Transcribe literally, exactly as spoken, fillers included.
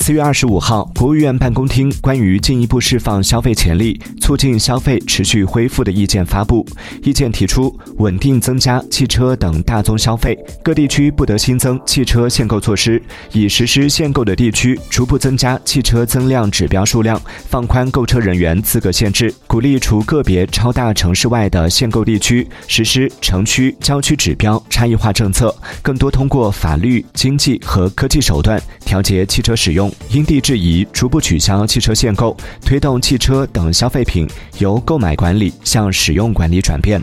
四月二十五号，国务院办公厅关于进一步释放消费潜力、促进消费持续恢复的意见发布。意见提出，稳定增加汽车等大宗消费，各地区不得新增汽车限购措施，已实施限购的地区逐步增加汽车增量指标数量，放宽购车人员资格限制，鼓励除个别超大城市外的限购地区实施城区、郊区指标差异化政策，更多通过法律、经济和科技手段调节汽车使用。因地制宜，逐步取消汽车限购，推动汽车等消费品由购买管理向使用管理转变。